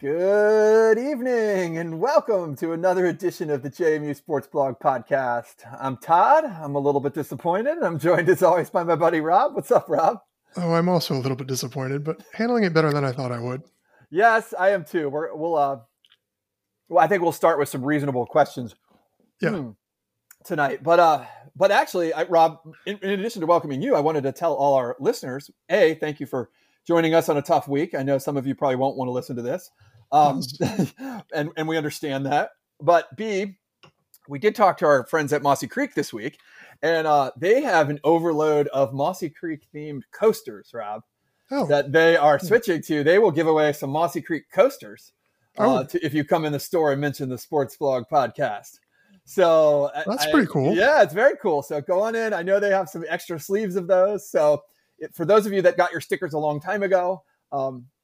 Good evening and welcome to another edition of the JMU Sports Blog Podcast. I'm Todd. I'm a little bit disappointed. I'm joined as always by my buddy Rob. What's up, Rob? Oh, I'm also a little bit disappointed, but handling it better than I thought I would. Yes, I am too. Well, I think we'll start with some reasonable questions tonight. But actually, Rob, in addition to welcoming you, I wanted to tell all our listeners, A, thank you for joining us on a tough week. I know some of you probably won't want to listen to this. And we understand that. But B, we did talk to our friends at Mossy Creek this week, and they have an overload of Mossy Creek themed coasters, Rob, that they are switching to. They will give away some Mossy Creek coasters if you come in the store and mention the Sports Blog Podcast. So that's pretty cool. Yeah, it's very cool. So go on in. I know they have some extra sleeves of those. So for those of you that got your stickers a long time ago,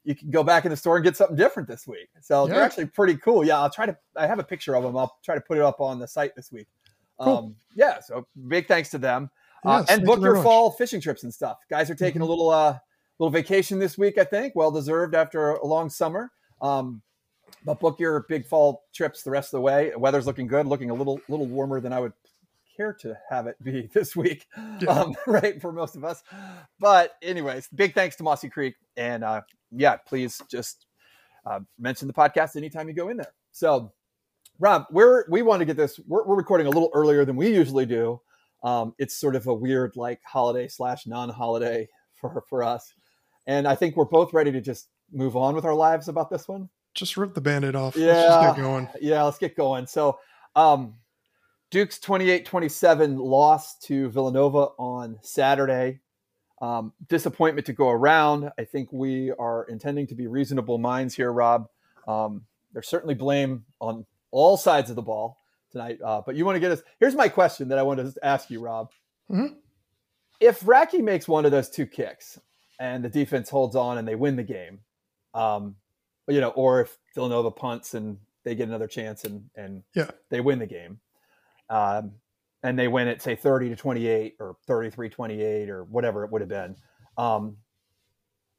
you can go back in the store and get something different this week. So they're actually pretty cool. Yeah, I have a picture of them. I'll try to put it up on the site this week. Cool. Yeah, so big thanks to them. And book your fall fishing trips and stuff. Guys are taking a little vacation this week, I think. Well-deserved after a long summer. But book your big fall trips the rest of the way. Weather's looking good, looking a little warmer than I would care to have it be this week, right, for most of us. But anyways, big thanks to Mossy Creek, and please just mention the podcast anytime you go in there. So Rob, we want to get this, we're recording a little earlier than we usually do. It's sort of a weird like holiday / non-holiday for us, and I think we're both ready to just move on with our lives about this one. Just rip the Band-Aid off. Let's just get going. Let's get going. So Duke's 28-27 loss to Villanova on Saturday. Disappointment to go around. I think we are intending to be reasonable minds here, Rob. There's certainly blame on all sides of the ball tonight. But you want to get us – here's my question that I wanted to ask you, Rob. Mm-hmm. If Racky makes one of those two kicks and the defense holds on and they win the game, or if Villanova punts and they get another chance and they win the game, and they win it, say 30-28 or 33-28 or whatever it would have been.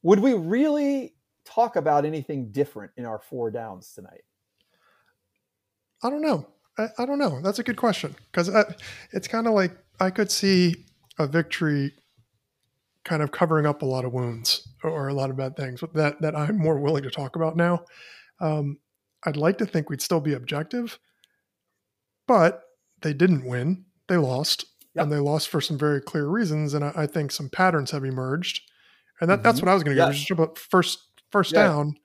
Would we really talk about anything different in our four downs tonight? I don't know. I don't know. That's a good question, because it's kind of like I could see a victory kind of covering up a lot of wounds or a lot of bad things that I'm more willing to talk about now. I'd like to think we'd still be objective, but they didn't win. They lost, and they lost for some very clear reasons. And I think some patterns have emerged, and that's what I was going to get. Just about first down.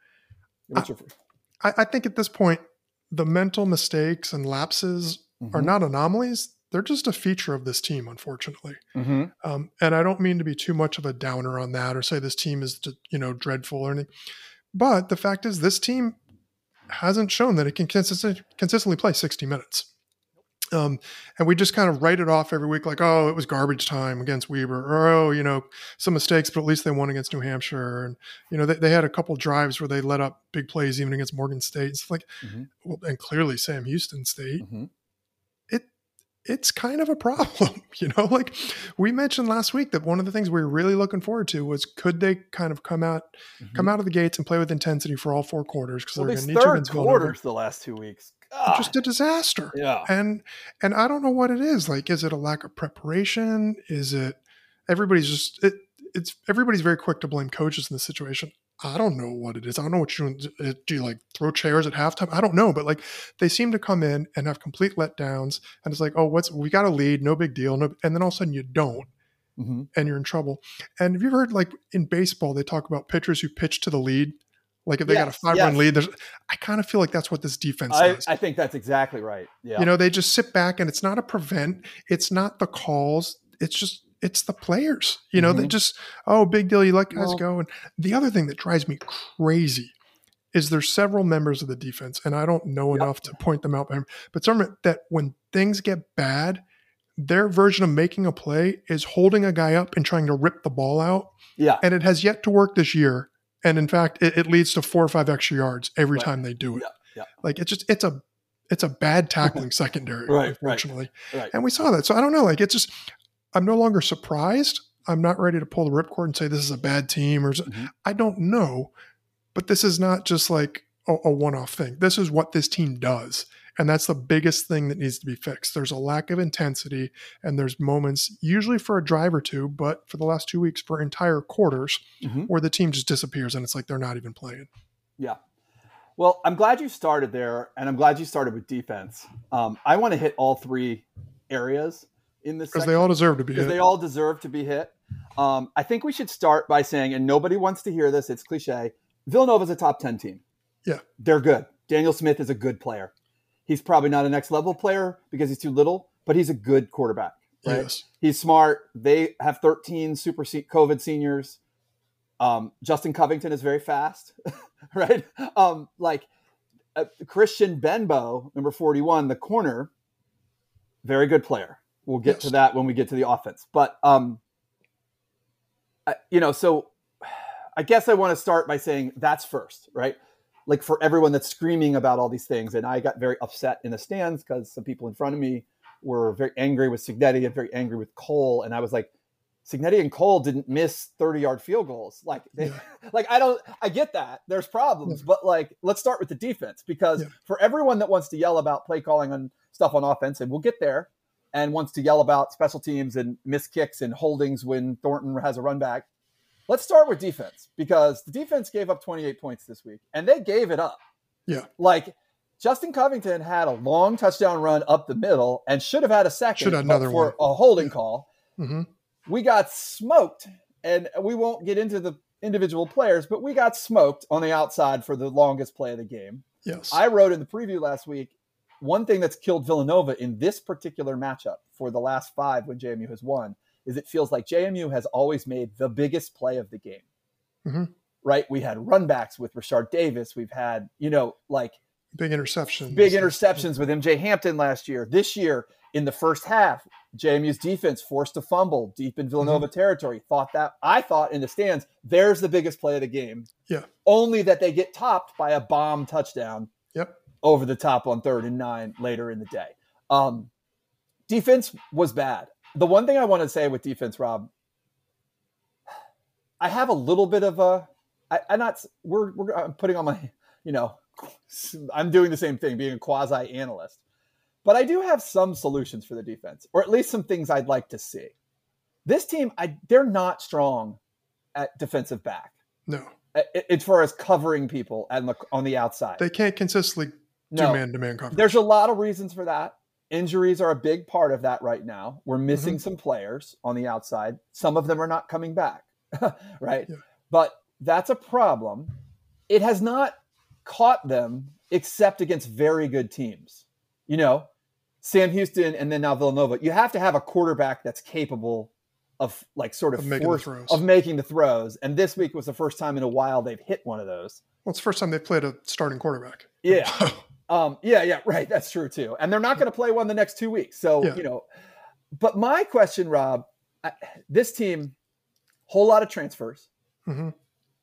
I think at this point, the mental mistakes and lapses are not anomalies. They're just a feature of this team, unfortunately. Mm-hmm. And I don't mean to be too much of a downer on that, or say this team is, dreadful or anything. But the fact is, this team hasn't shown that it can consistently play 60 minutes. And we just kind of write it off every week like, oh, it was garbage time against Weber, or, oh, some mistakes, but at least they won against New Hampshire. And, they had a couple drives where they let up big plays even against Morgan State. It's like, and clearly Sam Houston State. Mm-hmm. It's kind of a problem, like we mentioned last week that one of the things we were really looking forward to was could they kind of come out of the gates and play with intensity for all four quarters, because they're going to need to win quarters the last 2 weeks. Just a disaster. Yeah. And I don't know what it is. Like, is it a lack of preparation? Is it everybody's just everybody's very quick to blame coaches in this situation? I don't know what it is. I don't know what you do. You throw chairs at halftime? I don't know, but they seem to come in and have complete letdowns, and it's like, oh, we got a lead, no big deal, no, and then all of a sudden you don't, and you're in trouble. And have you heard in baseball they talk about pitchers who pitch to the lead? Like if they got a 5-run lead, I kind of feel like that's what this defense does. I think that's exactly right. Yeah, they just sit back, and it's not a prevent, it's not the calls, it's just. It's the players, they just, oh, big deal. You let guys go. And the other thing that drives me crazy is there's several members of the defense, and I don't know enough to point them out by him, but some that when things get bad, their version of making a play is holding a guy up and trying to rip the ball out. Yeah. And it has yet to work this year. And in fact, it leads to 4 or 5 extra yards every time they do it. Yeah. Like it's a bad tackling secondary, unfortunately. Right. And we saw that. So I don't know. It's just, I'm no longer surprised. I'm not ready to pull the ripcord and say this is a bad team. I don't know. But this is not just a one-off thing. This is what this team does. And that's the biggest thing that needs to be fixed. There's a lack of intensity, and there's moments, usually for a drive or two, but for the last 2 weeks, for entire quarters, where the team just disappears and it's like they're not even playing. Yeah. Well, I'm glad you started there, and I'm glad you started with defense. I want to hit all three areas in this section. Because they all deserve to be hit. Because they all deserve to be hit. I think we should start by saying, and nobody wants to hear this, it's cliche, Villanova's a top 10 team. Yeah. They're good. Danielle Smith is a good player. He's probably not a next level player because he's too little, but he's a good quarterback. Right? Yes. He's smart. They have 13 super COVID seniors. Justin Covington is very fast, right? Christian Benbow, number 41, the corner, very good player. We'll get to that when we get to the offense. But, so I guess I want to start by saying that's first, right? Like for everyone that's screaming about all these things. And I got very upset in the stands because some people in front of me were very angry with Cignetti and very angry with Cole. And I was like, Cignetti and Cole didn't miss 30-yard field goals. I get that there's problems, but let's start with the defense because for everyone that wants to yell about play calling and stuff on offense, and we'll get there, and wants to yell about special teams and missed kicks and holdings when Thornton has a run back, let's start with defense because the defense gave up 28 points this week and they gave it up. Yeah. Justin Covington had a long touchdown run up the middle and should have had a second for a holding call. Mm-hmm. We got smoked, and we won't get into the individual players, but we got smoked on the outside for the longest play of the game. Yes. I wrote in the preview last week, one thing that's killed Villanova in this particular matchup for the last five when JMU has won is it feels like JMU has always made the biggest play of the game, right? We had run backs with Rashard Davis. We've had, big interceptions with MJ Hampton last year. This year in the first half, JMU's defense forced a fumble deep in Villanova territory. I thought in the stands, there's the biggest play of the game. Yeah. Only that they get topped by a bomb touchdown over the top on 3rd and 9 later in the day. Defense was bad. The one thing I want to say with defense, Rob, I have a little bit of a, I'm putting on my, I'm doing the same thing, being a quasi-analyst. But I do have some solutions for the defense, or at least some things I'd like to see. This team, they're not strong at defensive back. No. As far as covering people on the outside. They can't consistently do man-to-man coverage. There's a lot of reasons for that. Injuries are a big part of that right now. We're missing some players on the outside. Some of them are not coming back, right? Yeah. But that's a problem. It has not caught them except against very good teams. Sam Houston and then now Villanova. You have to have a quarterback that's capable of making the throws. And this week was the first time in a while they've hit one of those. Well, it's the first time they've played a starting quarterback. Yeah. Right. That's true too. And they're not going to play one the next 2 weeks. So, but my question, Rob, this team, whole lot of transfers. Mm-hmm.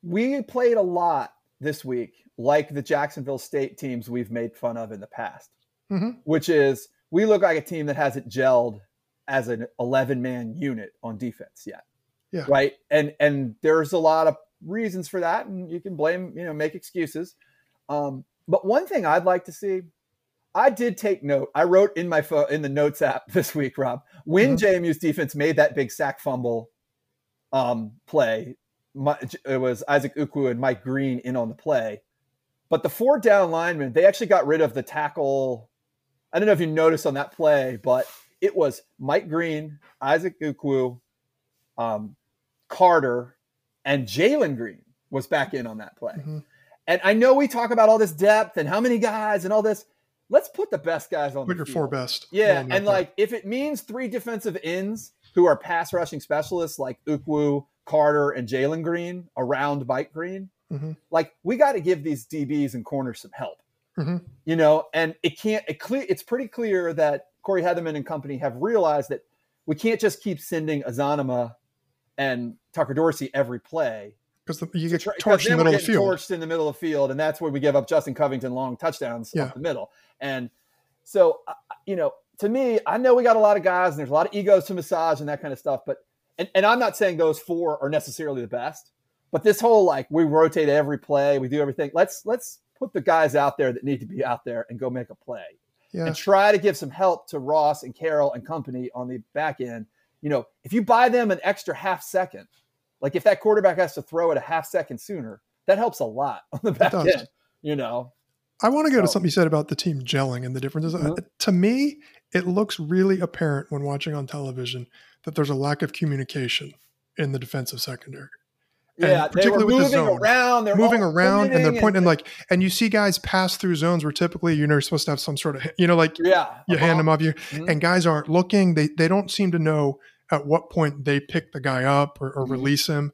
We played a lot this week, like the Jacksonville State teams we've made fun of in the past, which is we look like a team that hasn't gelled as an 11-man unit on defense yet. Yeah. Right. And there's a lot of reasons for that. And you can blame, make excuses. But one thing I'd like to see, I did take note. I wrote in my phone, in the notes app this week, Rob, when JMU's defense made that big sack fumble play, it was Isaac Ukwu and Mike Green in on the play. But the 4 down linemen, they actually got rid of the tackle. I don't know if you noticed on that play, but it was Mike Green, Isaac Ukwu, Carter, and Jalen Green was back in on that play. Mm-hmm. And I know we talk about all this depth and how many guys and all this. Let's put the best guys on the field. Put your 4 best. Yeah, and if it means 3 defensive ends who are pass rushing specialists like Ukwu, Carter, and Jalen Green around Mike Green, we got to give these DBs and corners some help. Mm-hmm. And it's pretty clear that Corey Heatherman and company have realized that we can't just keep sending Azanima and Tucker Dorsey every play. Because you get torched in the middle of the field. Torched in the middle of the field, and that's where we give up Justin Covington long touchdowns up the middle. And so, to me, I know we got a lot of guys, and there's a lot of egos to massage and that kind of stuff. But and I'm not saying those 4 are necessarily the best, but this whole we rotate every play, we do everything. Let's put the guys out there that need to be out there and go make a play. Yeah. And try to give some help to Ross and Carroll and company on the back end. You know, if you buy them an extra half second, like if that quarterback has to throw it a half second sooner, that helps a lot on the back end, you know. I want to go to something you said about the team gelling and the differences. Mm-hmm. To me, it looks really apparent when watching on television that there's a lack of communication in the defensive secondary. Yeah, and particularly they were with the zone. They're moving around and they're pointing and you see guys pass through zones where typically you're supposed to have some sort of, you hand them off you and guys aren't looking. They don't seem to know at what point they pick the guy up or release him.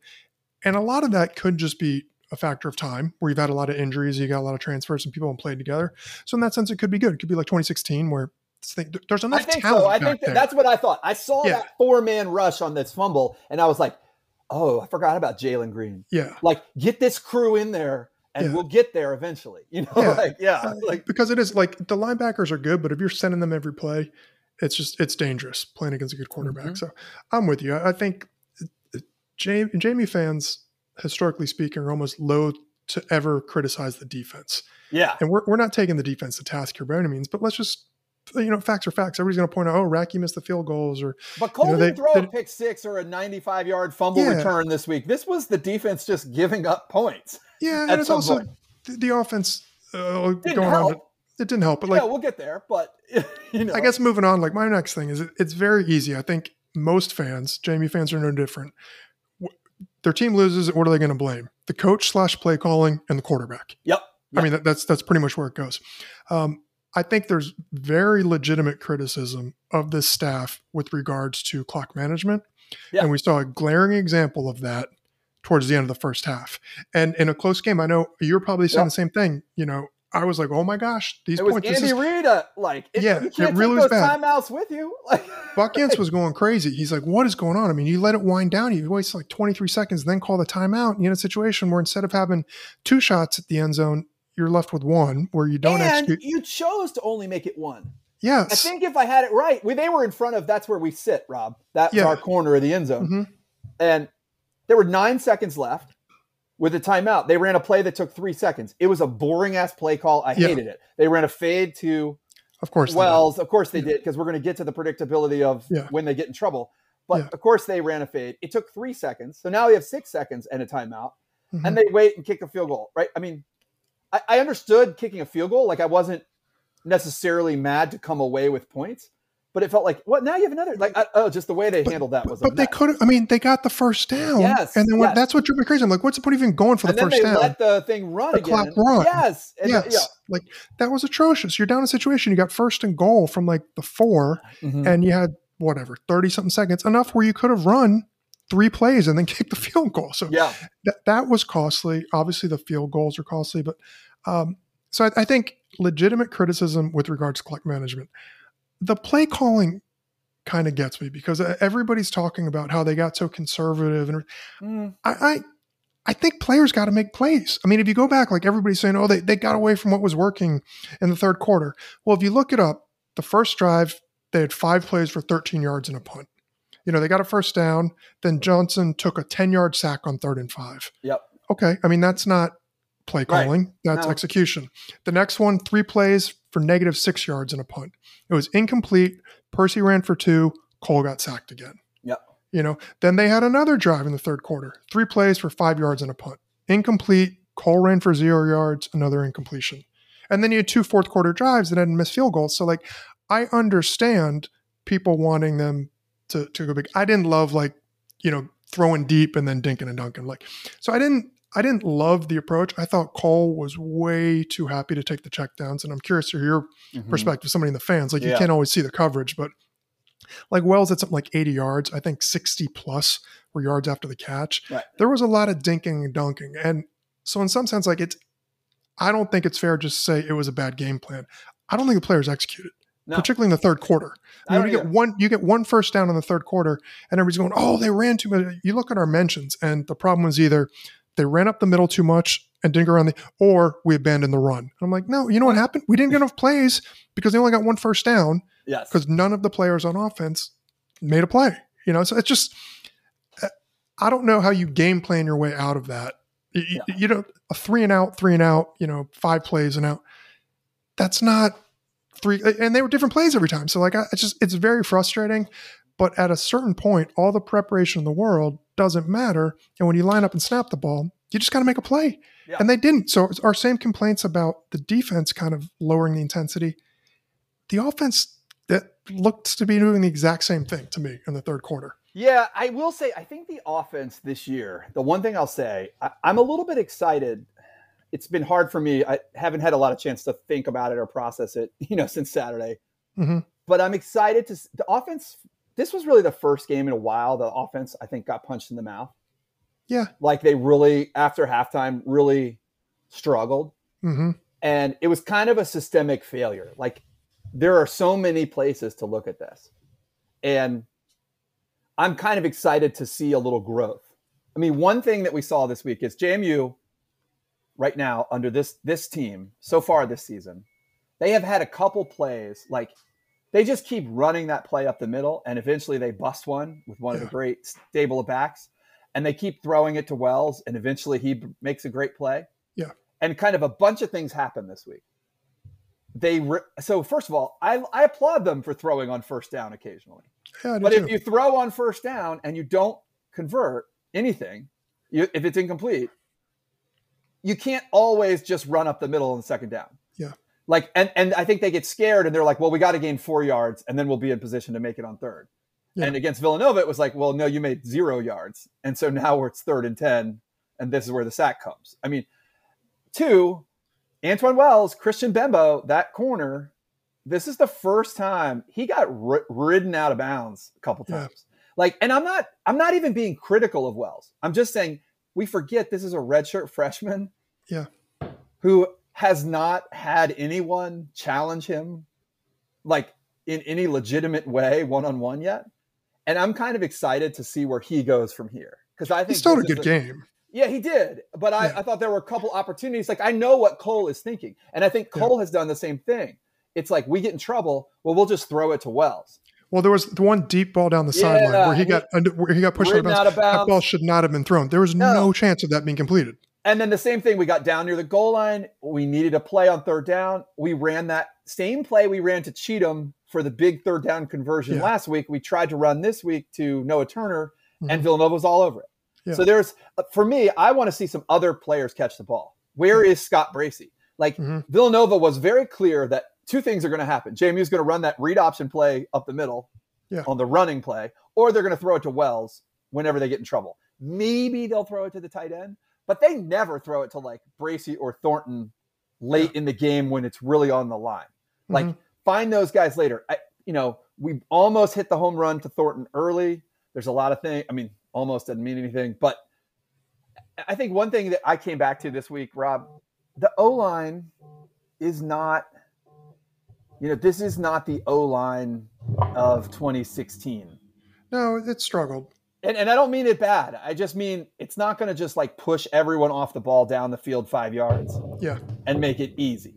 And a lot of that could just be a factor of time where you've had a lot of injuries, you got a lot of transfers and people haven't played together. So in that sense, it could be good. It could be like 2016 where there's enough talent. I think that's what I thought. I saw that 4-man rush on this fumble and I was like, oh, I forgot about Jalen Green. Yeah. Like, get this crew in there and we'll get there eventually. You know, because it is like the linebackers are good, but if you're sending them every play, it's dangerous playing against a good quarterback. Mm-hmm. So I'm with you. I think JMU fans, historically speaking, are almost loath to ever criticize the defense. Yeah. And we're not taking the defense to task here by any means, but let's just, facts are facts. Everybody's going to point out, Racky missed the field goals. But Cole didn't throw a pick six or a 95-yard fumble return this week. This was the defense just giving up points. Yeah, and it's also the offense going on. It didn't help. But we'll get there. But, I guess moving on, my next thing is it's very easy. I think most fans, JMU fans are no different. Their team loses, what are they going to blame? The coach / play calling and the quarterback. Yep. I mean, that's pretty much where it goes. I think there's very legitimate criticism of this staff with regards to clock management. Yeah. And we saw a glaring example of that towards the end of the first half. And in a close game, I know you're probably saying the same thing. I was like, oh my gosh, these points. Andy Reid, you can't it really take those timeouts with you. Buck Yance was going crazy. He's like, what is going on? I mean, you let it wind down. You waste 23 seconds, then call the timeout. And you're in a situation where instead of having 2 shots at the end zone, you're left with one where you don't execute. You chose to only make it one. Yes. I think if I had it right, they were in front of, that's where we sit, Rob. That's our corner of the end zone. Mm-hmm. And there were 9 seconds left. With a timeout, they ran a play that took 3 seconds. It was a boring-ass play call. I hated it. They ran a fade to Wells. Of course they did, because we're going to get to the predictability of when they get in trouble. But, of course, they ran a fade. It took 3 seconds. So now we have 6 seconds and a timeout. Mm-hmm. And they wait and kick a field goal, right? I mean, I understood kicking a field goal. I wasn't necessarily mad to come away with points. But it felt like, what? Now you have another. Just the way they handled that was. But they could. I mean, they got the first down. Yes. And then that's what drew me crazy. I'm like, what's the point of even going for the first down? Let the thing run. The clock run. Yes. That was atrocious. You're down a situation. You got first and goal from the 4, and you had 30 something seconds, enough where you could have run 3 plays and then kicked the field goal. So that was costly. Obviously, the field goals are costly, but so I think legitimate criticism with regards to clock management. The play calling kind of gets me because everybody's talking about how they got so conservative. And I think players got to make plays. I mean, if you go back, everybody's saying, oh, they got away from what was working in the third quarter. Well, if you look it up, the first drive, they had 5 plays for 13 yards and a punt. They got a first down. Then Johnson took a 10-yard sack on 3rd and 5. Yep. Okay. I mean, that's not play calling. Right. That's execution. The next one, 3 plays for negative -6 yards and a punt. It was incomplete. Percy ran for 2. Cole got sacked again. Yep. Then they had another drive in the third quarter. 3 plays for 5 yards and a punt. Incomplete. Cole ran for 0 yards, another incompletion. And then you had 2 fourth quarter drives that hadn't missed field goals. So I understand people wanting them to go big. I didn't love throwing deep and then dinking and dunking. So I didn't love the approach. I thought Cole was way too happy to take the checkdowns. And I'm curious to hear your perspective, somebody in the fans. You can't always see the coverage, but Wells had something like 80 yards, I think 60 plus were yards after the catch. Right. There was a lot of dinking and dunking. And so in some sense, I don't think it's fair just to say it was a bad game plan. I don't think the players executed. No. Particularly in the third quarter. You get one first down in the third quarter and everybody's going, oh, they ran too much. You look at our mentions and the problem was either they ran up the middle too much and didn't go around or we abandoned the run. I'm like, no, you know what happened? We didn't get enough plays because they only got one first down. Yes. Because none of the players on offense made a play. So it's just, I don't know how you game plan your way out of that. You know, a three and out, you know, five plays and out. That's not three. And they were different plays every time. So like, it's very frustrating, but at a certain point, all the preparation in the world doesn't matter. And when you line up and snap the ball, you just got to make a play. Yeah. And they didn't. So our same complaints about the defense kind of lowering the intensity, the offense that looks to be doing the exact same thing to me in the third quarter. Yeah, I will say, I think the offense this year, the one thing I'll say, I'm a little bit excited. It's been hard for me. I haven't had a lot of chance to think about it or process it, you know, since Saturday. Mm-hmm. But I'm excited to – the offense – this was really the first game in a while the offense, I think, got punched in the mouth. Yeah. Like they really, after halftime, really struggled. Mm-hmm. And it was kind of a systemic failure. Like there are so many places to look at this. And – I'm kind of excited to see a little growth. I mean, one thing that we saw this week is JMU right now under this team so far this season, they have had a couple plays. Like they just keep running that play up the middle and eventually they bust one with one of the great stable of backs and they keep throwing it to Wells and eventually he makes a great play. Yeah. And kind of a bunch of things happen this week. So first of all, I applaud them for throwing on first down occasionally. Yeah, but if you throw on first down and you don't convert anything, if it's incomplete, you can't always just run up the middle on the second down. Yeah. Like, and I think they get scared and they're like, well, we got to gain 4 yards and then we'll be in position to make it on third. Yeah. And against Villanova, it was like, well, no, you made 0 yards. And so now it's 3rd and 10 and this is where the sack comes. I mean, 2, Antwane Wells, Christian Benbow, that corner, this is the first time he got ridden out of bounds a couple times. Yeah. Like, and I'm not even being critical of Wells. I'm just saying we forget this is a redshirt freshman who has not had anyone challenge him like in any legitimate way one-on-one yet. And I'm kind of excited to see where he goes from here. Because I think he started a good game. Yeah, he did. But I thought there were a couple opportunities. Like, I know what Cole is thinking. And I think Cole has done the same thing. It's like, we get in trouble. Well, we'll just throw it to Wells. Well, there was the one deep ball down the sideline where he got pushed out of bounds. That ball should not have been thrown. There was no chance of that being completed. And then the same thing. We got down near the goal line. We needed a play on third down. We ran that same play. We ran to Cheatham for the big third down conversion last week. We tried to run this week to Noah Turner, and Villanova was all over it. Yeah. So for me, I want to see some other players catch the ball. Where is Scott Bracey? Like Villanova was very clear that two things are going to happen. JMU is going to run that read option play up the middle on the running play, or they're going to throw it to Wells whenever they get in trouble. Maybe they'll throw it to the tight end, but they never throw it to like Bracey or Thornton late in the game when it's really on the line. Like find those guys later. We almost hit the home run to Thornton early. There's a lot of things. I mean, almost doesn't mean anything. But I think one thing that I came back to this week, Rob, the O-line is not, this is not the O-line of 2016. No, it struggled. And I don't mean it bad. I just mean it's not going to just like push everyone off the ball down the field 5 yards and make it easy.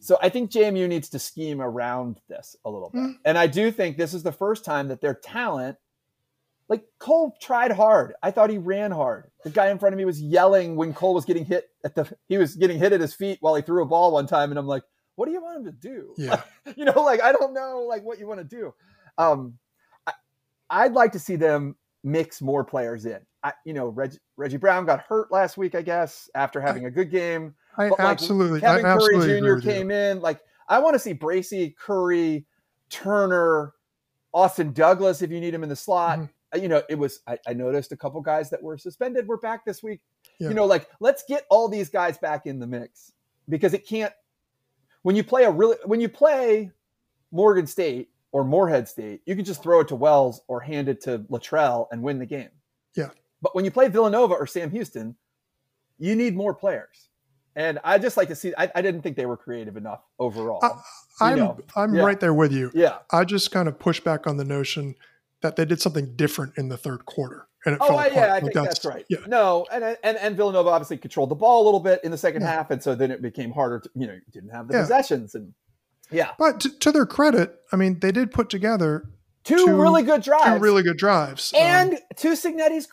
So I think JMU needs to scheme around this a little bit. And I do think this is the first time that their talent, like Cole tried hard. I thought he ran hard. The guy in front of me was yelling when Cole was getting hit at his feet while he threw a ball one time. And I'm like, what do you want him to do? Yeah. I don't know like what you want to do. I'd like to see them mix more players in. Reggie Brown got hurt last week, I guess, after having a good game. Kevin Curry Jr. came in. Like I want to see Bracey, Curry, Turner, Austin Douglas, if you need him in the slot. I noticed a couple guys that were suspended were back this week. Yeah. Let's get all these guys back in the mix because it can't, when you play Morgan State or Moorhead State, you can just throw it to Wells or hand it to Latrell and win the game. Yeah. But when you play Villanova or Sam Houston, you need more players. And I just like to see, I didn't think they were creative enough overall. I'm right there with you. Yeah. I just kind of push back on the notion that they did something different in the third quarter, and it fell apart. Yeah, I think that's right. Yeah. No, and Villanova obviously controlled the ball a little bit in the second half, and so then it became harder to, you didn't have the possessions. But to their credit, I mean, they did put together Two really good drives. And to Cignetti's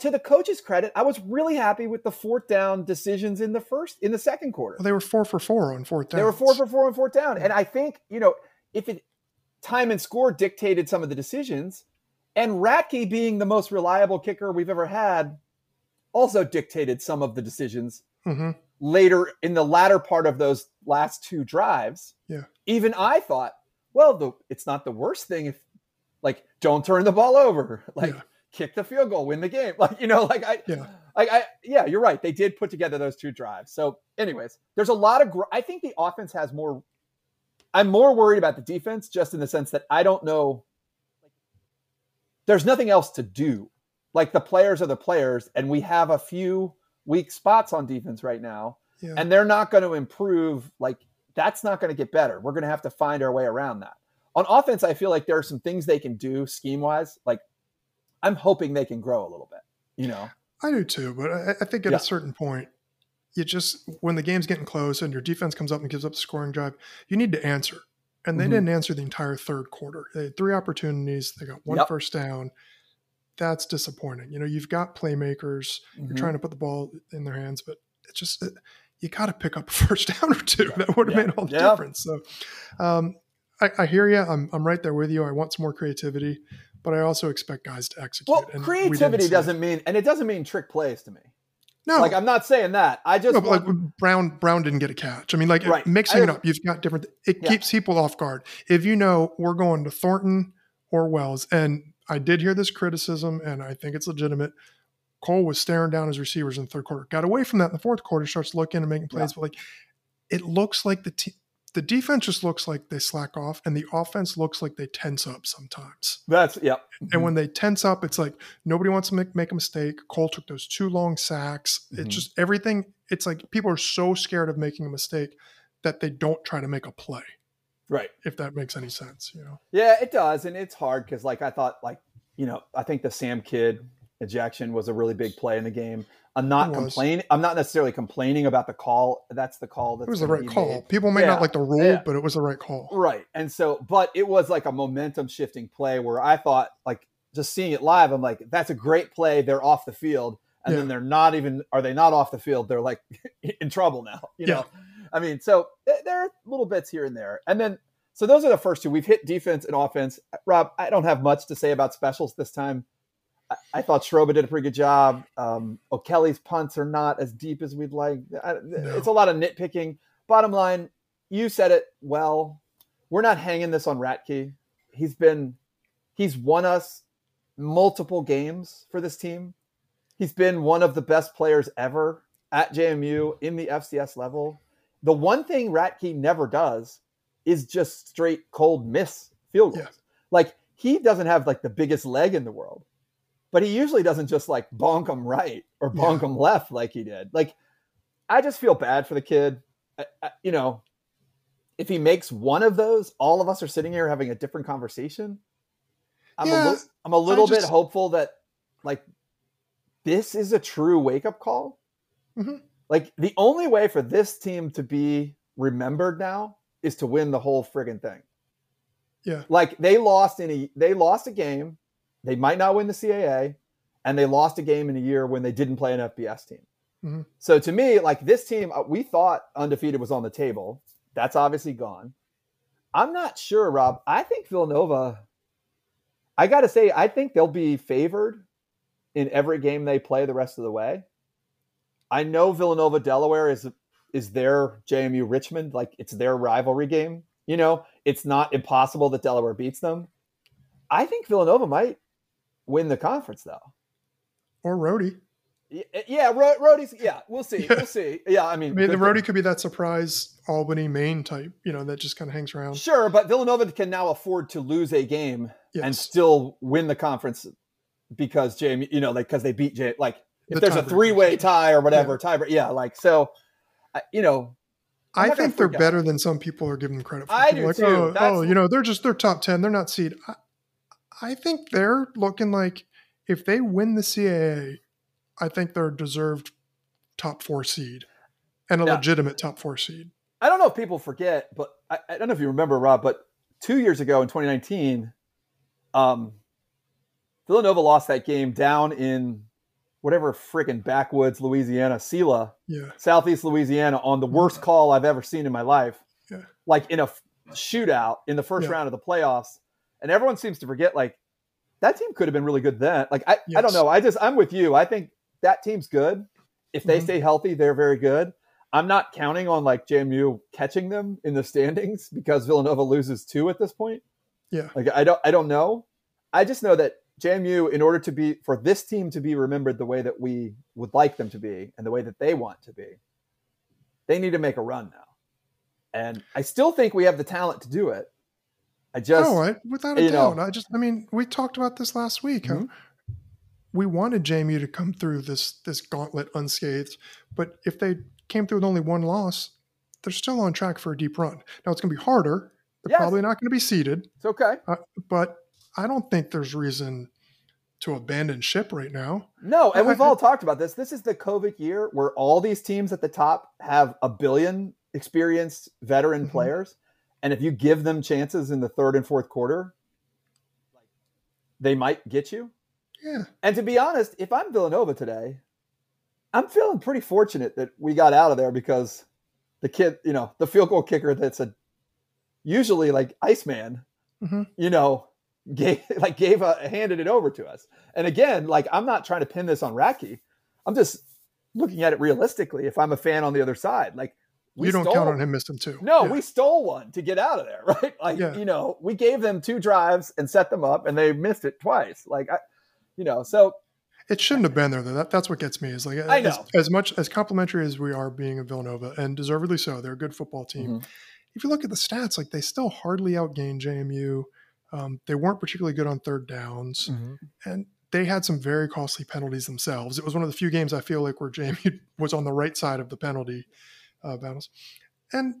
to the coach's credit, I was really happy with the fourth down decisions in the second quarter. Well, they were 4 for 4 on fourth down. Yeah. And I think, if time and score dictated some of the decisions, and Racky being the most reliable kicker we've ever had also dictated some of the decisions later in the latter part of those last two drives. Yeah. Even I thought, it's not the worst thing if, don't turn the ball over, kick the field goal, win the game. You're right. They did put together those two drives. So anyways, there's a lot of, I think the offense has more, I'm more worried about the defense just in the sense that I don't know. There's nothing else to do. The players are the players, and we have a few weak spots on defense right now, and they're not going to improve. That's not going to get better. We're going to have to find our way around that. On offense, I feel like there are some things they can do scheme-wise. I'm hoping they can grow a little bit, I do too, but I think at a certain point, you just – when the game's getting close and your defense comes up and gives up the scoring drive, you need to answer. And they didn't answer the entire third quarter. They had 3 opportunities. They got 1 first down. That's disappointing. You've got playmakers. You're trying to put the ball in their hands, but it's just – you got to pick up a first down or two. Yeah. That would have made all the difference. So, I hear you. I'm right there with you. I want some more creativity, but I also expect guys to execute. Well, and creativity it doesn't mean trick plays to me. No, I'm not saying that. I just Brown didn't get a catch. I mean, mixing it up. You've got different. It keeps people off guard. If we're going to Thornton or Wells, and I did hear this criticism, and I think it's legitimate. Cole was staring down his receivers in the third quarter. Got away from that in the fourth quarter. Starts looking and making plays, but it looks like the team. The defense just looks like they slack off, and the offense looks like they tense up sometimes. And when they tense up, it's like nobody wants to make a mistake. Cole took those 2 long sacks. It's just everything. It's like people are so scared of making a mistake that they don't try to make a play. Right. If that makes any sense, Yeah, it does. And it's hard because I thought I think the Sam Kidd ejection was a really big play in the game. I'm not necessarily complaining about the call. That's the call. It was the right call. People may not like the rule, but it was the right call. Right. And so, but it was a momentum shifting play where I thought just seeing it live, I'm like, that's a great play. They're off the field. And then they're not even, are they not off the field? They're in trouble now, know? I mean, so there are little bits here and there. And then, so those are the first two. We've hit defense and offense. Rob, I don't have much to say about specials this time. I thought Schroba did a pretty good job. O'Kelly's punts are not as deep as we'd like. It's a lot of nitpicking. Bottom line, you said it well. We're not hanging this on Racky. He's won us multiple games for this team. He's been one of the best players ever at JMU in the FCS level. The one thing Racky never does is just straight cold miss field goals. Yeah. He doesn't have the biggest leg in the world. But he usually doesn't just bonk him right or bonk him left like he did. I just feel bad for the kid. I if he makes one of those, all of us are sitting here having a different conversation. I'm a little bit hopeful that this is a true wake-up call. Mm-hmm. The only way for this team to be remembered now is to win the whole friggin' thing. Yeah. They lost a game. They might not win the CAA, and they lost a game in a year when they didn't play an FBS team. Mm-hmm. So to me, this team, we thought undefeated was on the table. That's obviously gone. I'm not sure, Rob. I think Villanova, I got to say, I think they'll be favored in every game they play the rest of the way. I know Villanova Delaware is their JMU Richmond. It's their rivalry game. It's not impossible that Delaware beats them. I think Villanova might win the conference though, or Rhody. Yeah, Rhody's. Yeah, we'll see. Yeah. We'll see. Yeah, I mean the Rhody could be that surprise Albany, Maine type. That just kind of hangs around. Sure, but Villanova can now afford to lose a game and still win the conference because Jamie, because they beat Jamie. If there's a three-way tie or whatever tiebreak. Yeah, so, I think they're better than some people are giving them credit for. I do too. They're just they're top 10. They're not seed. I think they're looking like if they win the CAA, I think they're a deserved top 4 seed and a legitimate top 4 seed. I don't know if people forget, but I don't know if you remember, Rob, but 2 years ago in 2019, Villanova lost that game down in whatever freaking backwoods, Louisiana, Sela, Southeast Louisiana, on the worst call I've ever seen in my life, like in a shootout in the first round of the playoffs. And everyone seems to forget, like, that team could have been really good then. Like, I don't know. I'm with you. I think that team's good. If they stay healthy, they're very good. I'm not counting on, like, JMU catching them in the standings because Villanova loses two at this point. Yeah. Like, I don't know. I just know that JMU, in order to be, for this team to be remembered the way that we would like them to be and the way that they want to be, they need to make a run now. And I still think we have the talent to do it. Without a doubt. We talked about this last week. Mm-hmm. Huh? We wanted JMU to come through this gauntlet unscathed, but if they came through with only one loss, they're still on track for a deep run. Now it's going to be harder. They're probably not going to be seeded. It's okay. But I don't think there's reason to abandon ship right now. No, and we've all talked about this. This is the COVID year where all these teams at the top have a billion experienced veteran players. And if you give them chances in the third and fourth quarter, they might get you. Yeah. And to be honest, if I'm Villanova today, I'm feeling pretty fortunate that we got out of there because the kid, the field goal kicker that's usually like Iceman, handed it over to us. And again, like, I'm not trying to pin this on Racky. I'm just looking at it realistically. If I'm a fan on the other side, like, you don't count on him missing two. No, we stole one to get out of there, right? Like, we gave them two drives and set them up, and they missed it twice. Like, so it shouldn't have been there, though. That's what gets me is, like, I know. As much as complimentary as we are being a Villanova, and deservedly so, they're a good football team. Mm-hmm. If you look at the stats, like, they still hardly outgained JMU. They weren't particularly good on third downs, and they had some very costly penalties themselves. It was one of the few games I feel like where JMU was on the right side of the penalty battles. And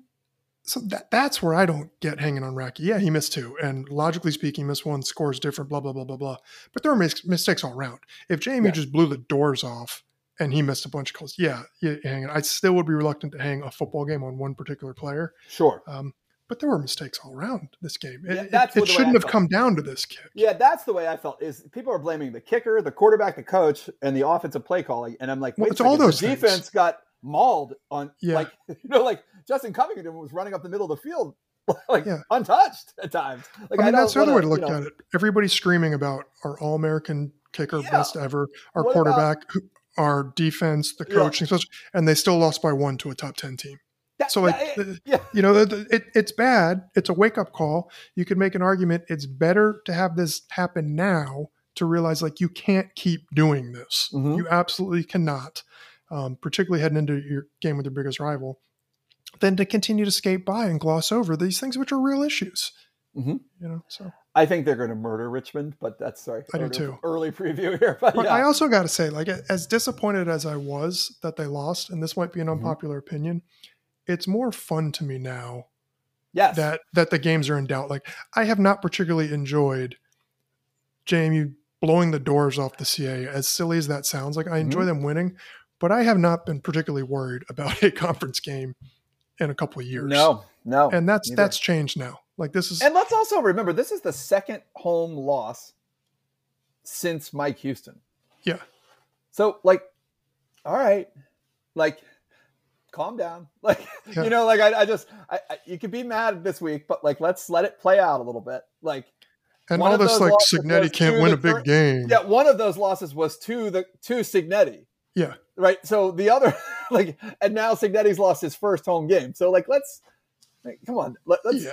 so that's where I don't get hanging on Racky. Yeah, he missed two. And logically speaking, miss one, scores different, blah, blah, blah, blah, blah. But there were mistakes all around. If JMU just blew the doors off and he missed a bunch of calls, I still would be reluctant to hang a football game on one particular player. Sure. But there were mistakes all around this game. It shouldn't have come down to this kick. Yeah, that's the way I felt, is people are blaming the kicker, the quarterback, the coach, and the offensive play calling. And I'm like, wait, it's all those defense got mauled on, like Justin Covington was running up the middle of the field, like untouched at times. Like, that's the other way to look at it. Everybody's screaming about our All-American kicker, best ever, our quarterback, our defense, the coaching, and they still lost by one to a top 10 team. It's bad. It's a wake-up call. You could make an argument. It's better to have this happen now to realize, like, you can't keep doing this. Mm-hmm. You absolutely cannot. Particularly heading into your game with your biggest rival, than to continue to skate by and gloss over these things, which are real issues. Mm-hmm. So I think they're going to murder Richmond, but early preview here. But I also got to say, like, as disappointed as I was that they lost, and this might be an unpopular opinion, it's more fun to me now. Yes. That the games are in doubt. Like, I have not particularly enjoyed JMU blowing the doors off the CA. As silly as that sounds, like, I enjoy them winning. But I have not been particularly worried about a conference game in a couple of years. No. And that's changed now. Like, this is, and let's also remember, this is the second home loss since Mike Houston. Yeah. So, like, all right, like, calm down. Like, I just you could be mad this week, but, like, let's let it play out a little bit. Like, and all this, like, Cignetti can't win a big game. Yeah. One of those losses was to Cignetti. Yeah. Right. So the other, like, and now Cignetti's lost his first home game. So, like, come on. Let's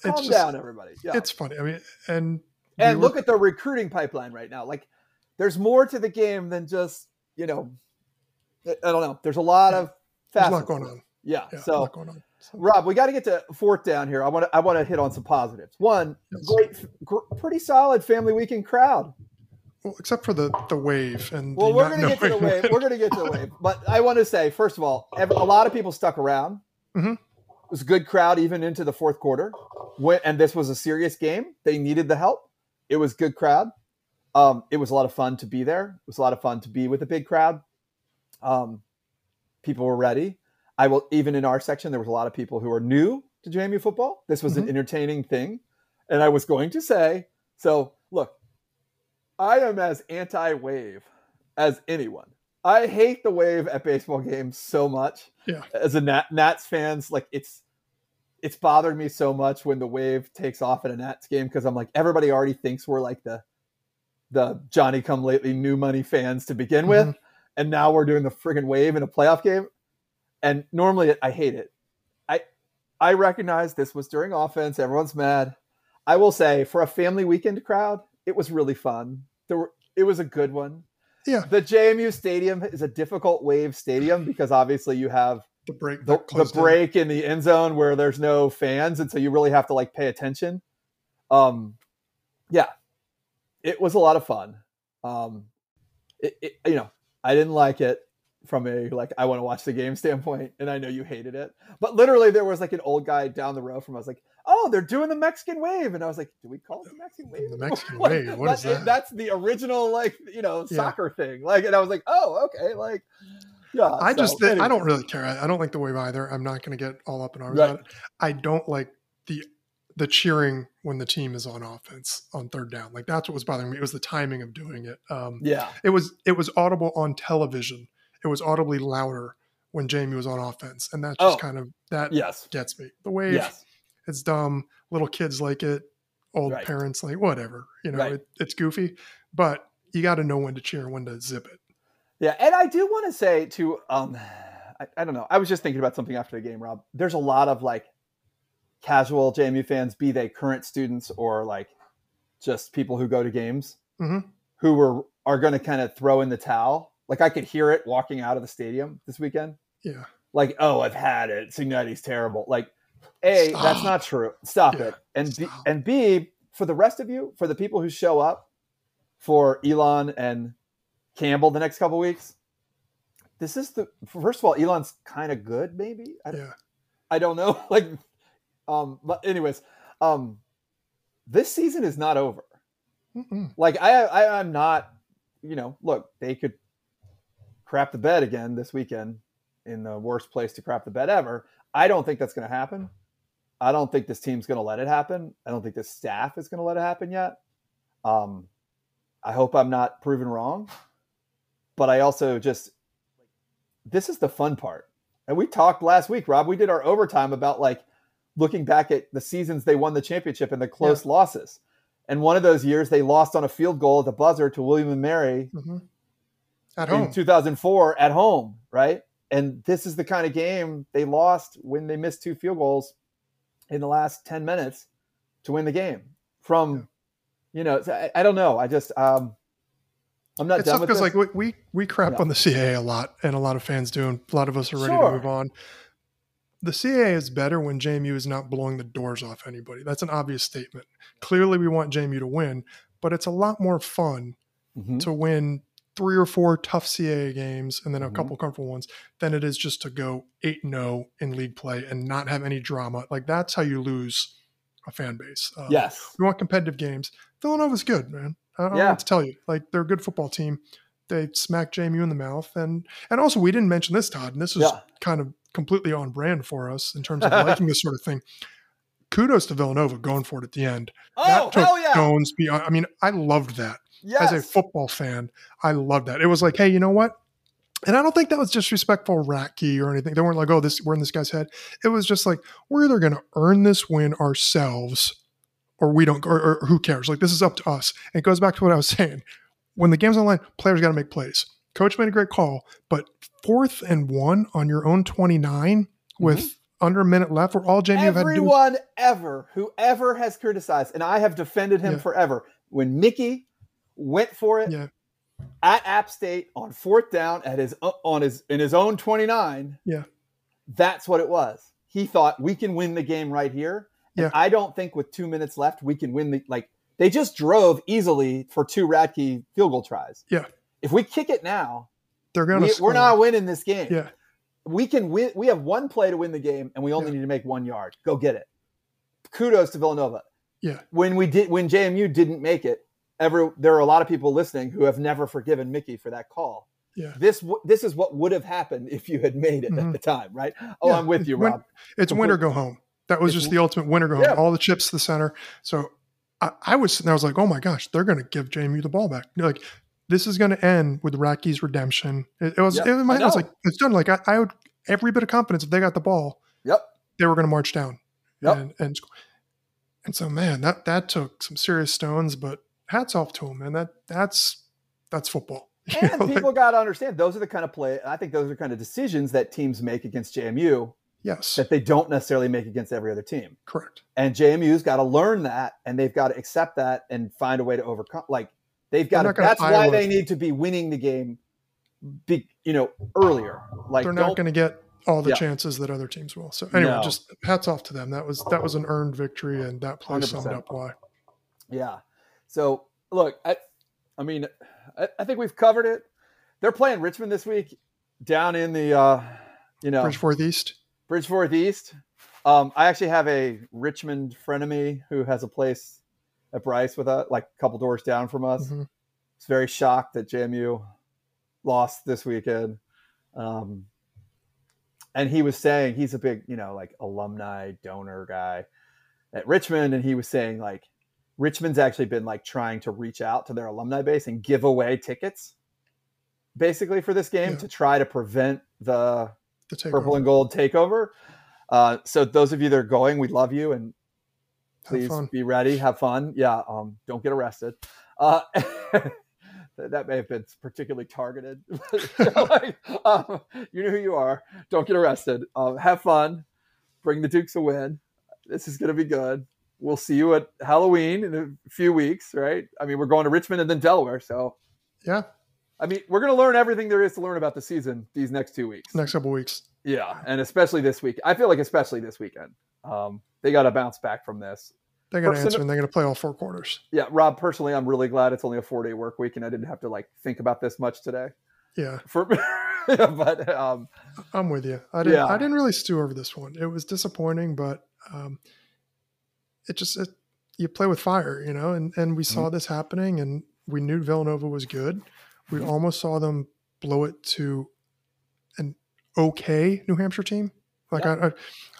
calm down, everybody. Yeah. It's funny. I mean, and look at the recruiting pipeline right now. Like, there's more to the game than just, I don't know. There's a lot of facets. There's a lot going on. Yeah. So, Rob, we got to get to fourth down here. I want to hit on some positives. One, pretty solid family weekend crowd. Well, except for the wave. We're going to get to the wave. We're going to get to the wave. But I want to say, first of all, a lot of people stuck around. Mm-hmm. It was a good crowd even into the fourth quarter. And this was a serious game. They needed the help. It was a good crowd. It was a lot of fun to be there. It was a lot of fun to be with a big crowd. People were ready. Even in our section, there was a lot of people who are new to JMU football. This was an entertaining thing. And I was going to say, so look, I am as anti-wave as anyone. I hate the wave at baseball games so much. Yeah. As a Nats fans, like it's bothered me so much when the wave takes off at a Nats game, because I'm like, everybody already thinks we're like the Johnny-come-lately new money fans to begin with, and now we're doing the friggin' wave in a playoff game. And normally I hate it. I recognize this was during offense. Everyone's mad. I will say, for a family weekend crowd, it was really fun. It was a good one. Yeah. The JMU Stadium is a difficult wave stadium because obviously you have the break in the end zone where there's no fans. And so you really have to like pay attention. Yeah, it was a lot of fun. You know, I didn't like it from a, like, I want to watch the game standpoint. And I know you hated it, but literally there was like an old guy down the row from, I was like, oh, they're doing the Mexican wave. And I was like, do we call it the Mexican wave? The Mexican wave. What is that? That's the original, like, you know, soccer thing. Like, and I was like, oh, okay. Like, yeah. I don't really care. I don't like the wave either. I'm not going to get all up in arms about it. I don't like the cheering when the team is on offense on third down. Like, that's what was bothering me. It was the timing of doing it. It was audible on television. It was audibly louder when JMU was on offense. And that's just gets me. The wave. Yes. It's dumb. Little kids like it. Old parents like whatever. You know, it's goofy. But you got to know when to cheer and when to zip it. Yeah, and I do want to say too, I don't know. I was just thinking about something after the game, Rob. There's a lot of like casual JMU fans, be they current students or like just people who go to games, who are going to kind of throw in the towel. Like I could hear it walking out of the stadium this weekend. Yeah. Like, oh, I've had it. Cignetti's terrible. Like, A, stop. That's not true. Stop it. And B, for the rest of you, for the people who show up for Elon and Campbell the next couple of weeks, this is first of all, Elon's kind of good, maybe. I don't know. Like, but anyways, this season is not over. Like I'm not, you know, look, they could crap the bed again this weekend in the worst place to crap the bed ever. I don't think that's going to happen. I don't think this team's going to let it happen. I don't think this staff is going to let it happen yet. I hope I'm not proven wrong, but I also just, this is the fun part. And we talked last week, Rob, we did our overtime about like looking back at the seasons they won the championship and the close losses. And one of those years they lost on a field goal at the buzzer to William & Mary at home in 2004 at home. Right. And this is the kind of game they lost when they missed two field goals in the last 10 minutes to win the game from, you know, I don't know. I just, I'm not done with this. It's tough because like we crap on the CAA a lot and a lot of fans do, and a lot of us are ready to move on. The CAA is better when JMU is not blowing the doors off anybody. That's an obvious statement. Clearly we want JMU to win, but it's a lot more fun to win 3 or 4 tough CAA games and then a couple comfortable ones than it is just to go 8-0 in league play and not have any drama. Like that's how you lose a fan base. We want competitive games. Villanova's good, man. I don't know what to tell you. Like they're a good football team. They smacked JMU in the mouth. And also we didn't mention this, Todd, and this is kind of completely on brand for us in terms of liking this sort of thing. Kudos to Villanova going for it at the end. Oh, hell yeah. Stones beyond. I mean, I loved that. Yes. As a football fan, I love that. It was like, hey, you know what? And I don't think that was disrespectful Racky or anything. They weren't like, oh, we're in this guy's head. It was just like, we're either going to earn this win ourselves or we don't, or who cares? Like, this is up to us. And it goes back to what I was saying. When the game's online, players got to make plays. Coach made a great call, but 4th and 1 on your own 29 with under a minute left, where all JMU have had to do. Everyone ever, whoever has criticized, and I have defended him forever, when Mickey went for it at App State on 4th down at his own 29. Yeah, that's what it was. He thought we can win the game right here. And I don't think with 2 minutes left we can win they just drove easily for 2 Racky field goal tries. Yeah, if we kick it now, we're not winning this game. Yeah, we can win. We have 1 play to win the game, and we only need to make 1 yard. Go get it. Kudos to Villanova. Yeah, when JMU didn't make it. There are a lot of people listening who have never forgiven Mickey for that call. Yeah. This is what would have happened if you had made it at the time, right? Oh, yeah. I'm with you, Rob. It's win or go home. That was just the ultimate winner going home. All the chips to the center. So I was sitting there, I was like, oh my gosh, they're going to give JMU the ball back. You're like, this is going to end with Racky's redemption. It was in my head, I was like, it's done. Like I would every bit of confidence if they got the ball. Yep, they were going to march down. Yep. And so man, that took some serious stones. But hats off to him, man. That's football. And you know, people got to understand those are the kind of play. I think those are the kind of decisions that teams make against JMU. Yes, that they don't necessarily make against every other team. Correct. And JMU's got to learn that, and they've got to accept that and find a way to overcome. Like they've got to. That's why they need to be winning the game. Earlier. Like they're not going to get all the chances that other teams will. So anyway, just hats off to them. That was an earned victory, and that play 100%. Summed up why. Yeah. So look, I think we've covered it. They're playing Richmond this week down in the Bridgeforth East. I actually have a Richmond friend of me who has a place at Bryce with us, like a couple doors down from us. Mm-hmm. It's very shocked that JMU lost this weekend. And he was saying he's a big, alumni donor guy at Richmond. And he was saying like Richmond's actually been like trying to reach out to their alumni base and give away tickets basically for this game to try to prevent the purple and gold takeover. So those of you that are going, we love you and please be ready. Have fun. Yeah. Don't get arrested. That may have been particularly targeted. You know who you are. Don't get arrested. Have fun. Bring the Dukes a win. This is going to be good. We'll see you at Halloween in a few weeks, right? I mean, we're going to Richmond and then Delaware. So, yeah. I mean, we're going to learn everything there is to learn about the season these next 2 weeks. Next couple weeks. Yeah, and especially this week. I feel like especially this weekend. They got to bounce back from this. They're going to answer and they're going to play all four quarters. Yeah. Rob, personally, I'm really glad it's only a 4-day work week and I didn't have to like think about this much today. Yeah. But I'm with you. I didn't really stew over this one. It was disappointing, but you play with fire, and we saw this happening and we knew Villanova was good. We almost saw them blow it to an okay New Hampshire team. Like I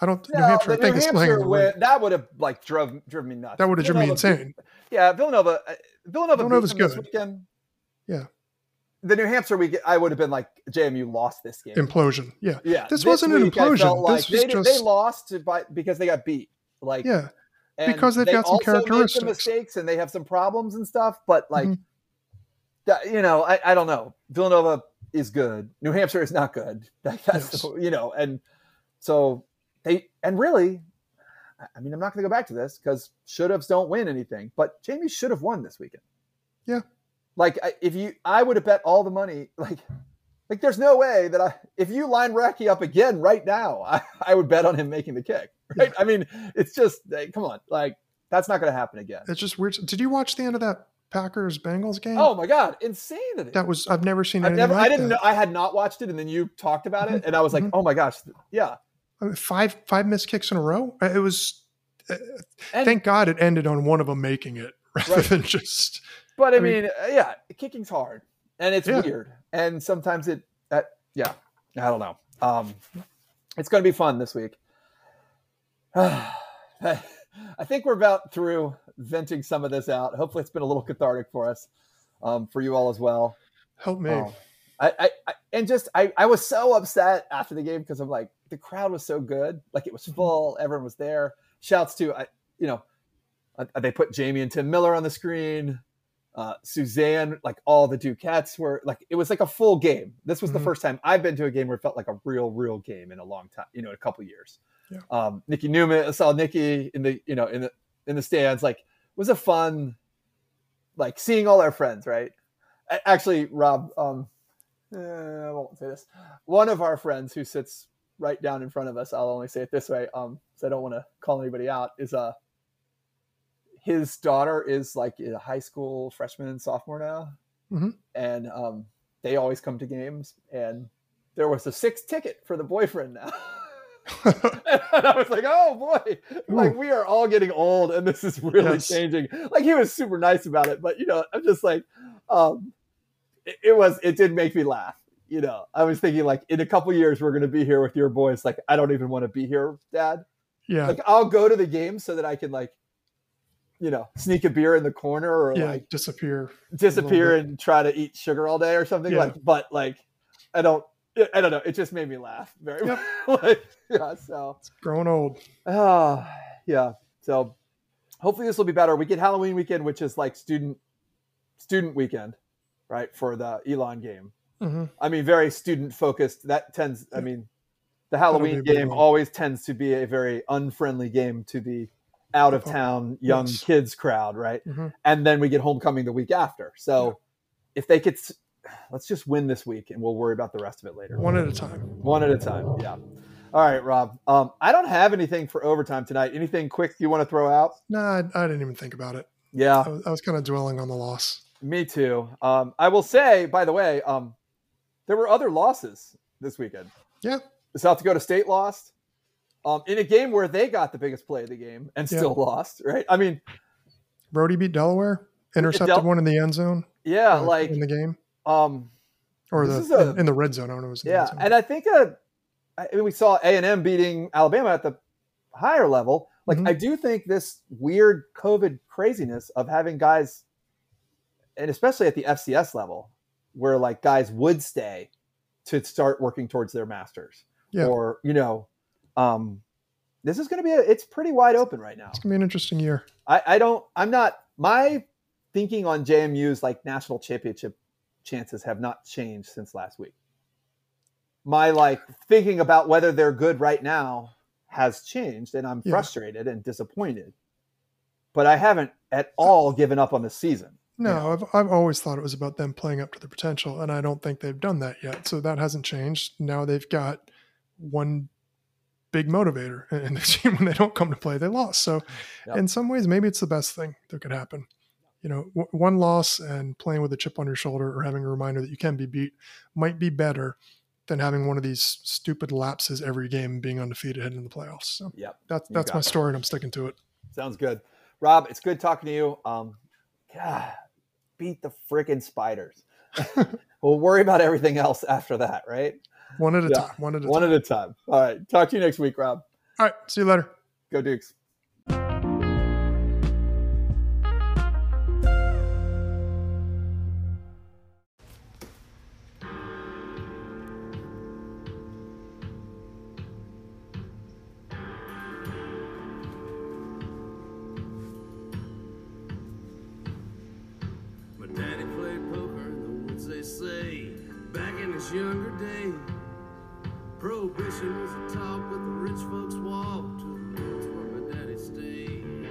don't. No, New Hampshire. I think it's playing that would have like driven me nuts. That would have driven me insane. Yeah, Villanova's good this weekend. Yeah, the New Hampshire week. I would have been like JMU lost this game. Implosion. Yeah, yeah. This wasn't an implosion. I felt like they lost because they got beat. Like yeah, and because they've got some characteristics, some mistakes, and they have some problems and stuff. But like, I don't know. Villanova is good. New Hampshire is not good. And. So really, I mean, I'm not going to go back to this because should-haves don't win anything, but JMU should have won this weekend. Yeah. Like I would have bet all the money, like there's no way that if you line Racky up again right now, I would bet on him making the kick. Right. Yeah. I mean, it's just, come on, like that's not going to happen again. It's just weird. Did you watch the end of that Packers-Bengals game? Oh my God, insanity! That was I've never seen. I didn't know. I had not watched it, and then you talked about it, and I was like, oh my gosh, yeah. Five missed kicks in a row. It was. Thank God it ended on one of them making it rather than just. But I mean, yeah, kicking's hard and it's weird, and sometimes it. I don't know. It's going to be fun this week. I think we're about through venting some of this out. Hopefully, it's been a little cathartic for us, for you all as well. Help me. I was so upset after the game because I'm like, the crowd was so good. Like it was full. Everyone was there. Shouts to, they put Jamie and Tim Miller on the screen. Suzanne, like all the Duquettes were like, it was like a full game. This was the first time I've been to a game where it felt like a real game in a long time, a couple of years. Yeah. Nikki Newman, I saw Nikki in the stands. Like it was a fun, like seeing all our friends, right? Actually, Rob, I won't say this. One of our friends who sits right down in front of us, I'll only say it this way, so I don't want to call anybody out, is his daughter is like a high school freshman and sophomore now, and they always come to games, and there was a 6th ticket for the boyfriend now. And I was like, oh boy, like we are all getting old, and this is really changing. Like he was super nice about it, but I'm just like, it did make me laugh. I was thinking like in a couple years, we're going to be here with your boys. Like, I don't even want to be here, Dad. Yeah. Like I'll go to the game so that I can like, you know, sneak a beer in the corner or like disappear and try to eat sugar all day or something. Yeah. Like, but like, I don't know. It just made me laugh very much. Like, yeah. So it's grown old. Yeah. So hopefully this will be better. We get Halloween weekend, which is like student weekend, right? For the Elon game. Mm-hmm. I mean, very student focused. That tends, I mean, the Halloween game always tends to be a very unfriendly game to the out of town young kids crowd, right? Mm-hmm. And then we get homecoming the week after. So if they could, let's just win this week and we'll worry about the rest of it later. One at a time. Yeah. All right, Rob. I don't have anything for overtime tonight. Anything quick you want to throw out? No, I didn't even think about it. Yeah. I was kind of dwelling on the loss. Me too. I will say, by the way, there were other losses this weekend. Yeah. South Dakota State lost in a game where they got the biggest play of the game and still lost, right? I mean, Rhody beat Delaware, intercepted one in the end zone. Yeah, like in the game, or in the red zone. I don't know. It was in the red zone. And I think we saw A&M beating Alabama at the higher level. Like, I do think this weird COVID craziness of having guys, and especially at the FCS level, where like guys would stay to start working towards their masters, or you know, this is going to be it's pretty wide open right now. It's going to be an interesting year. My thinking on JMU's like national championship chances have not changed since last week. My like thinking about whether they're good right now has changed, and I'm frustrated and disappointed, but I haven't at all given up on the season. No, you know? I've always thought it was about them playing up to their potential, and I don't think they've done that yet. So that hasn't changed. Now they've got one big motivator, and the team, when they don't come to play, they lost. So in some ways, maybe it's the best thing that could happen. You know, one loss and playing with a chip on your shoulder or having a reminder that you can be beat might be better than having one of these stupid lapses every game, being undefeated heading into the playoffs. So that's my story, and I'm sticking to it. Sounds good. Rob, it's good talking to you. God, beat the freaking spiders. We'll worry about everything else after that, right? One at a time. All right. Talk to you next week, Rob. All right. See you later. Go Dukes. Prohibition was a talk, but the rich folks walked to the woods where my daddy stayed.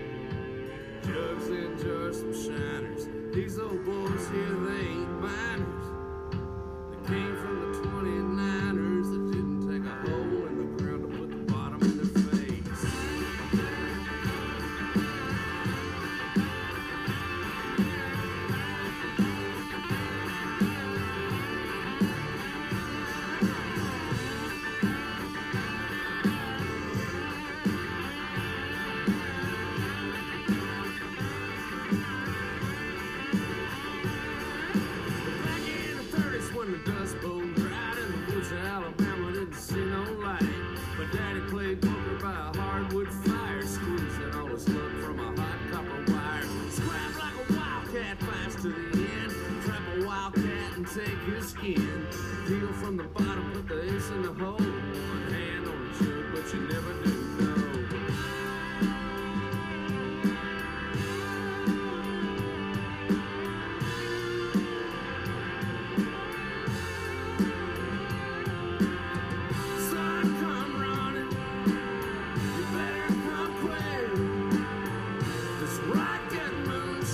Jugs and jars, some shiners. These old boys here, they ain't miners. They came from the 29ers that didn't take a hole in the ground to put the bottom in their face.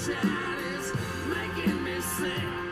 That is making me sick.